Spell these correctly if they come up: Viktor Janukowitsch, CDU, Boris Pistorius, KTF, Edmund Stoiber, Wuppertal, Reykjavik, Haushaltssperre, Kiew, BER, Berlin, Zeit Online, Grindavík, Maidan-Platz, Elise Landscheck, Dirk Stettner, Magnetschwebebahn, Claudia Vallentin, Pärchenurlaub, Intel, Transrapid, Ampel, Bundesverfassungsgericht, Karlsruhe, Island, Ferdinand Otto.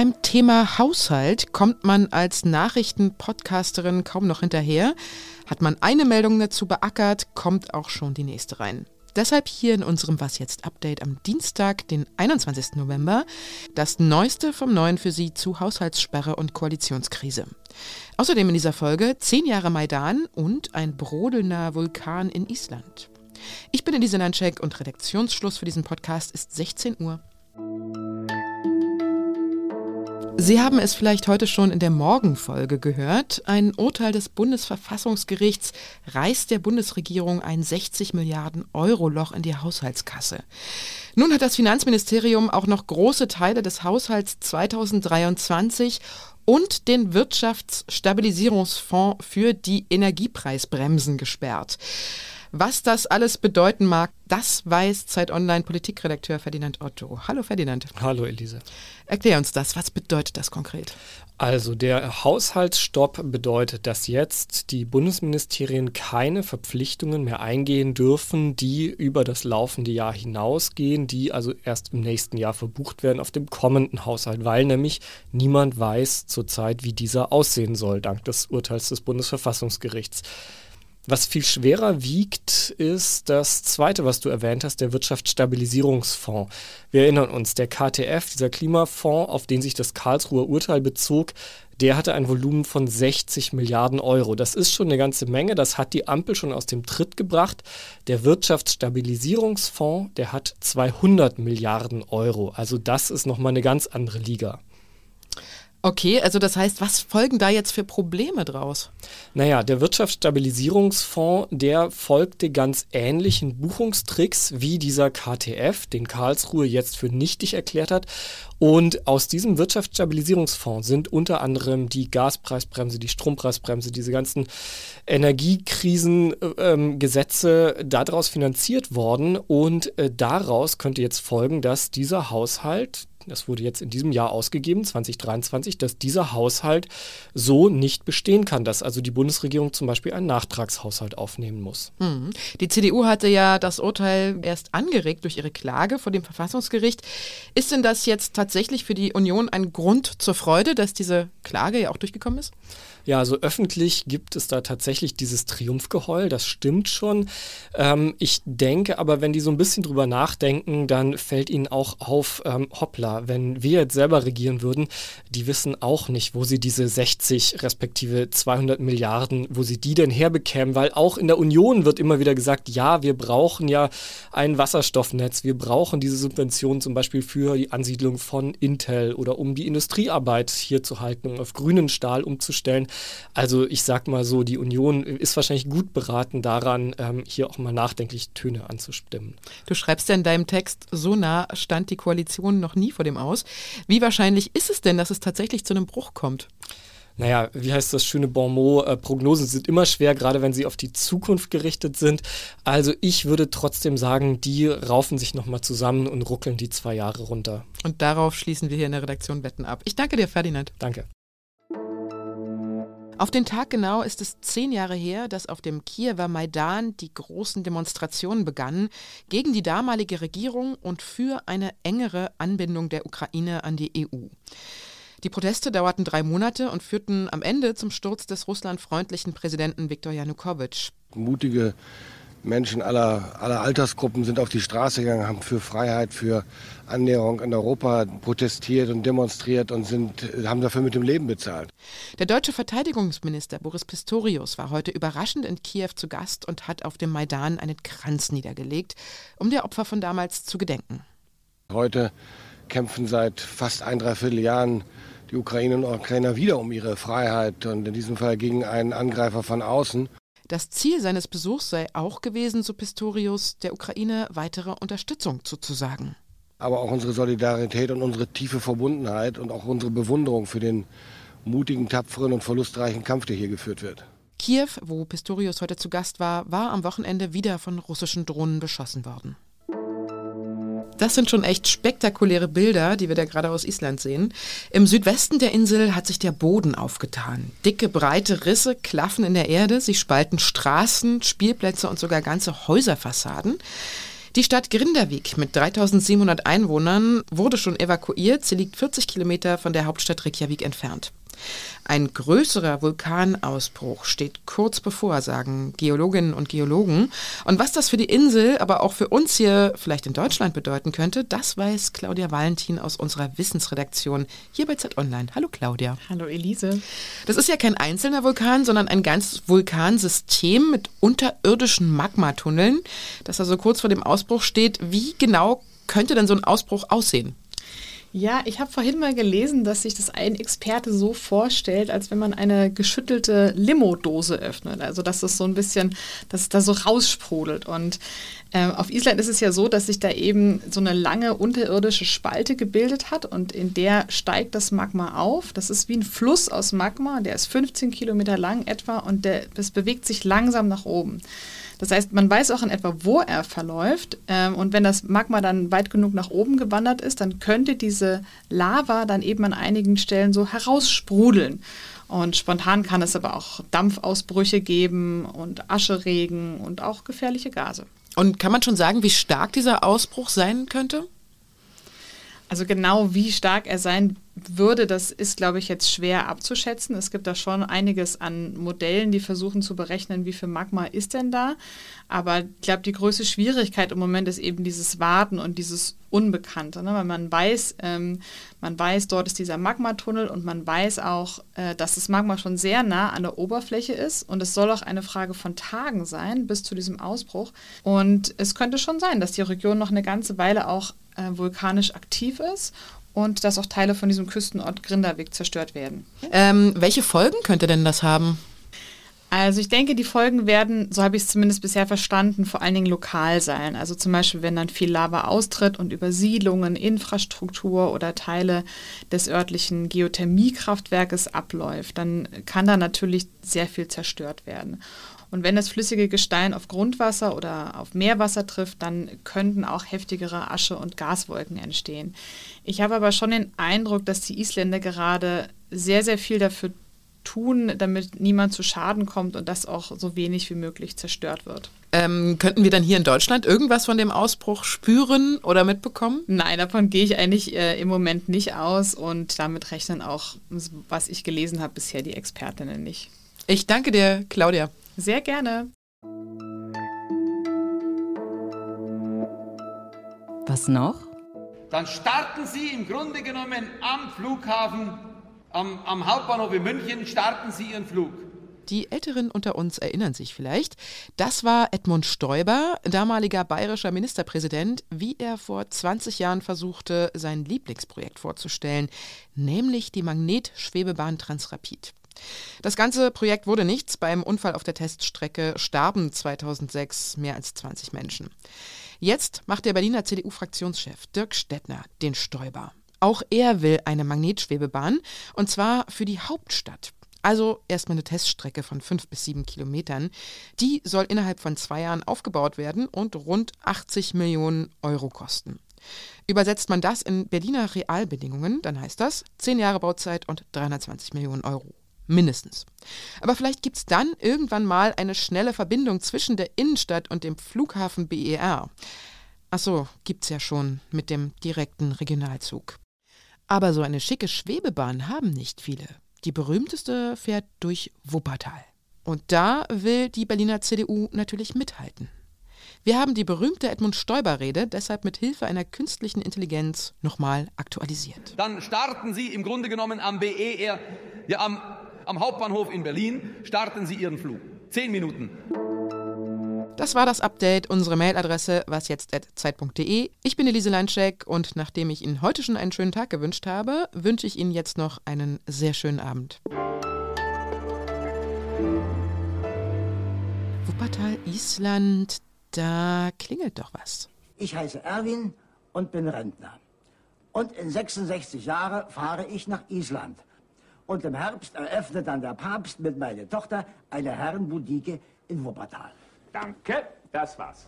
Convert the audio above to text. Beim Thema Haushalt kommt man als Nachrichtenpodcasterin kaum noch hinterher. Hat man eine Meldung dazu beackert, kommt auch schon die nächste rein. Deshalb hier in unserem Was-Jetzt-Update am Dienstag, den 21. November, das Neueste vom Neuen für Sie zu Haushaltssperre und Koalitionskrise. Außerdem in dieser Folge 10 Jahre Maidan und ein brodelnder Vulkan in Island. Ich bin Elise Landscheck und Redaktionsschluss für diesen Podcast ist 16 Uhr. Sie haben es vielleicht heute schon in der Morgenfolge gehört. Ein Urteil des Bundesverfassungsgerichts reißt der Bundesregierung ein 60-Milliarden-Euro-Loch in die Haushaltskasse. Nun hat das Finanzministerium auch noch große Teile des Haushalts 2023 und den Wirtschaftsstabilisierungsfonds für die Energiepreisbremsen gesperrt. Was das alles bedeuten mag, das weiß Zeit Online Politikredakteur Ferdinand Otto. Hallo Ferdinand. Hallo Elise. Erklär uns das. Was bedeutet das konkret? Also der Haushaltsstopp bedeutet, dass jetzt die Bundesministerien keine Verpflichtungen mehr eingehen dürfen, die über das laufende Jahr hinausgehen, die also erst im nächsten Jahr verbucht werden auf dem kommenden Haushalt, weil nämlich niemand weiß zurzeit, wie dieser aussehen soll, dank des Urteils des Bundesverfassungsgerichts. Was viel schwerer wiegt, ist das zweite, was du erwähnt hast, der Wirtschaftsstabilisierungsfonds. Wir erinnern uns, der KTF, dieser Klimafonds, auf den sich das Karlsruher Urteil bezog, der hatte ein Volumen von 60 Milliarden Euro. Das ist schon eine ganze Menge, das hat die Ampel schon aus dem Tritt gebracht. Der Wirtschaftsstabilisierungsfonds, der hat 200 Milliarden Euro. Also das ist nochmal eine ganz andere Liga. Okay, also das heißt, was folgen da jetzt für Probleme draus? Naja, der Wirtschaftsstabilisierungsfonds, der folgte ganz ähnlichen Buchungstricks wie dieser KTF, den Karlsruhe jetzt für nichtig erklärt hat. Und aus diesem Wirtschaftsstabilisierungsfonds sind unter anderem die Gaspreisbremse, die Strompreisbremse, diese ganzen Energiekrisengesetze daraus finanziert worden. Und daraus könnte jetzt folgen, dass dieser Haushalt, das wurde jetzt in diesem Jahr ausgegeben, 2023, dass dieser Haushalt so nicht bestehen kann, dass also die Bundesregierung zum Beispiel einen Nachtragshaushalt aufnehmen muss. Die CDU hatte ja das Urteil erst angeregt durch ihre Klage vor dem Verfassungsgericht. Ist denn das jetzt tatsächlich für die Union ein Grund zur Freude, dass diese Klage ja auch durchgekommen ist? Ja, also öffentlich gibt es da tatsächlich dieses Triumphgeheul, das stimmt schon. Ich denke aber, wenn die so ein bisschen drüber nachdenken, dann fällt ihnen auch auf, hoppla, wenn wir jetzt selber regieren würden, die wissen auch nicht, wo sie diese 60 respektive 200 Milliarden, wo sie die denn herbekämen, weil auch in der Union wird immer wieder gesagt, ja, wir brauchen ja ein Wasserstoffnetz, wir brauchen diese Subventionen zum Beispiel für die Ansiedlung von Intel oder um die Industriearbeit hier zu halten, um auf grünen Stahl umzustellen. Also ich sag mal so, die Union ist wahrscheinlich gut beraten daran, hier auch mal nachdenklich Töne anzustimmen. Du schreibst ja in deinem Text, so nah stand die Koalition noch nie vor dem Aus. Wie wahrscheinlich ist es denn, dass es tatsächlich zu einem Bruch kommt? Naja, wie heißt das schöne Bonmot? Prognosen sind immer schwer, gerade wenn sie auf die Zukunft gerichtet sind. Also ich würde trotzdem sagen, die raufen sich nochmal zusammen und ruckeln die 2 Jahre runter. Und darauf schließen wir hier in der Redaktion Wetten ab. Ich danke dir, Ferdinand. Danke. Auf den Tag genau ist es 10 Jahre her, dass auf dem Kiewer Maidan die großen Demonstrationen begannen gegen die damalige Regierung und für eine engere Anbindung der Ukraine an die EU. Die Proteste dauerten 3 Monate und führten am Ende zum Sturz des russlandfreundlichen Präsidenten Viktor Janukowitsch. Mutige Menschen aller Altersgruppen sind auf die Straße gegangen, haben für Freiheit, für Annäherung an Europa protestiert und demonstriert und haben dafür mit dem Leben bezahlt. Der deutsche Verteidigungsminister Boris Pistorius war heute überraschend in Kiew zu Gast und hat auf dem Maidan einen Kranz niedergelegt, um der Opfer von damals zu gedenken. Heute kämpfen seit fast 3/4 Jahren die Ukrainerinnen und Ukrainer wieder um ihre Freiheit und in diesem Fall gegen einen Angreifer von außen. Das Ziel seines Besuchs sei auch gewesen, so Pistorius, der Ukraine weitere Unterstützung zuzusagen. Aber auch unsere Solidarität und unsere tiefe Verbundenheit und auch unsere Bewunderung für den mutigen, tapferen und verlustreichen Kampf, der hier geführt wird. Kiew, wo Pistorius heute zu Gast war, war am Wochenende wieder von russischen Drohnen beschossen worden. Das sind schon echt spektakuläre Bilder, die wir da gerade aus Island sehen. Im Südwesten der Insel hat sich der Boden aufgetan. Dicke, breite Risse klaffen in der Erde, sie spalten Straßen, Spielplätze und sogar ganze Häuserfassaden. Die Stadt Grindavík mit 3.700 Einwohnern wurde schon evakuiert. Sie liegt 40 Kilometer von der Hauptstadt Reykjavik entfernt. Ein größerer Vulkanausbruch steht kurz bevor, sagen Geologinnen und Geologen. Und was das für die Insel, aber auch für uns hier vielleicht in Deutschland bedeuten könnte, das weiß Claudia Vallentin aus unserer Wissensredaktion hier bei Zeit Online. Hallo Claudia. Hallo Elise. Das ist ja kein einzelner Vulkan, sondern ein ganzes Vulkansystem mit unterirdischen Magmatunneln, das also kurz vor dem Ausbruch steht. Wie genau könnte denn so ein Ausbruch aussehen? Ja, ich habe vorhin mal gelesen, dass sich das ein Experte so vorstellt, als wenn man eine geschüttelte Limo-Dose öffnet. Also dass es so ein bisschen, dass es da so raussprudelt. Und auf Island ist es ja so, dass sich da eben so eine lange unterirdische Spalte gebildet hat und in der steigt das Magma auf. Das ist wie ein Fluss aus Magma, der ist 15 Kilometer lang etwa und das bewegt sich langsam nach oben. Das heißt, man weiß auch in etwa, wo er verläuft und wenn das Magma dann weit genug nach oben gewandert ist, dann könnte diese Lava dann eben an einigen Stellen so heraussprudeln. Und spontan kann es aber auch Dampfausbrüche geben und Ascheregen und auch gefährliche Gase. Und kann man schon sagen, wie stark dieser Ausbruch sein könnte? Also genau wie stark er sein würde, das ist, glaube ich, jetzt schwer abzuschätzen. Es gibt da schon einiges an Modellen, die versuchen zu berechnen, wie viel Magma ist denn da. Aber ich glaube, die größte Schwierigkeit im Moment ist eben dieses Warten und dieses Unbekannte. Ne? Weil man weiß, dort ist dieser Magmatunnel und man weiß auch, dass das Magma schon sehr nah an der Oberfläche ist. Und es soll auch eine Frage von Tagen sein bis zu diesem Ausbruch. Und es könnte schon sein, dass die Region noch eine ganze Weile auch vulkanisch aktiv ist. Und dass auch Teile von diesem Küstenort Grindavík zerstört werden. Welche Folgen könnte denn das haben? Also ich denke, die Folgen werden, so habe ich es zumindest bisher verstanden, vor allen Dingen lokal sein. Also zum Beispiel, wenn dann viel Lava austritt und Übersiedlungen, Infrastruktur oder Teile des örtlichen Geothermiekraftwerkes abläuft, dann kann da natürlich sehr viel zerstört werden. Und wenn das flüssige Gestein auf Grundwasser oder auf Meerwasser trifft, dann könnten auch heftigere Asche- und Gaswolken entstehen. Ich habe aber schon den Eindruck, dass die Isländer gerade sehr, sehr viel dafür tun, damit niemand zu Schaden kommt und dass auch so wenig wie möglich zerstört wird. Könnten wir dann hier in Deutschland irgendwas von dem Ausbruch spüren oder mitbekommen? Nein, davon gehe ich eigentlich im Moment nicht aus und damit rechnen auch, was ich gelesen habe, bisher die Expertinnen nicht. Ich danke dir, Claudia. Sehr gerne. Was noch? Dann starten Sie im Grunde genommen am Flughafen, am Hauptbahnhof in München, starten Sie Ihren Flug. Die Älteren unter uns erinnern sich vielleicht, das war Edmund Stoiber, damaliger bayerischer Ministerpräsident, wie er vor 20 Jahren versuchte, sein Lieblingsprojekt vorzustellen, nämlich die Magnetschwebebahn Transrapid. Das ganze Projekt wurde nichts. Beim Unfall auf der Teststrecke starben 2006 mehr als 20 Menschen. Jetzt macht der Berliner CDU-Fraktionschef Dirk Stettner den Stoiber. Auch er will eine Magnetschwebebahn und zwar für die Hauptstadt. Also erstmal eine Teststrecke von 5 bis 7 Kilometern. Die soll innerhalb von 2 Jahren aufgebaut werden und rund 80 Millionen Euro kosten. Übersetzt man das in Berliner Realbedingungen, dann heißt das 10 Jahre Bauzeit und 320 Millionen Euro. Mindestens. Aber vielleicht gibt es dann irgendwann mal eine schnelle Verbindung zwischen der Innenstadt und dem Flughafen BER. Achso, gibt's ja schon mit dem direkten Regionalzug. Aber so eine schicke Schwebebahn haben nicht viele. Die berühmteste fährt durch Wuppertal. Und da will die Berliner CDU natürlich mithalten. Wir haben die berühmte Edmund-Stoiber-Rede deshalb mit Hilfe einer künstlichen Intelligenz nochmal aktualisiert. Dann starten Sie im Grunde genommen am BER, ja am Hauptbahnhof in Berlin, starten Sie Ihren Flug. 10 Minuten. Das war das Update. Unsere Mailadresse wasjetzt@zeit.de. Ich bin Elise Landscheck und nachdem ich Ihnen heute schon einen schönen Tag gewünscht habe, wünsche ich Ihnen jetzt noch einen sehr schönen Abend. Wuppertal, Island, da klingelt doch was. Ich heiße Erwin und bin Rentner. Und in 66 Jahren fahre ich nach Island. Und im Herbst eröffnet dann der Papst mit meiner Tochter eine Herrenboutique in Wuppertal. Danke, das war's.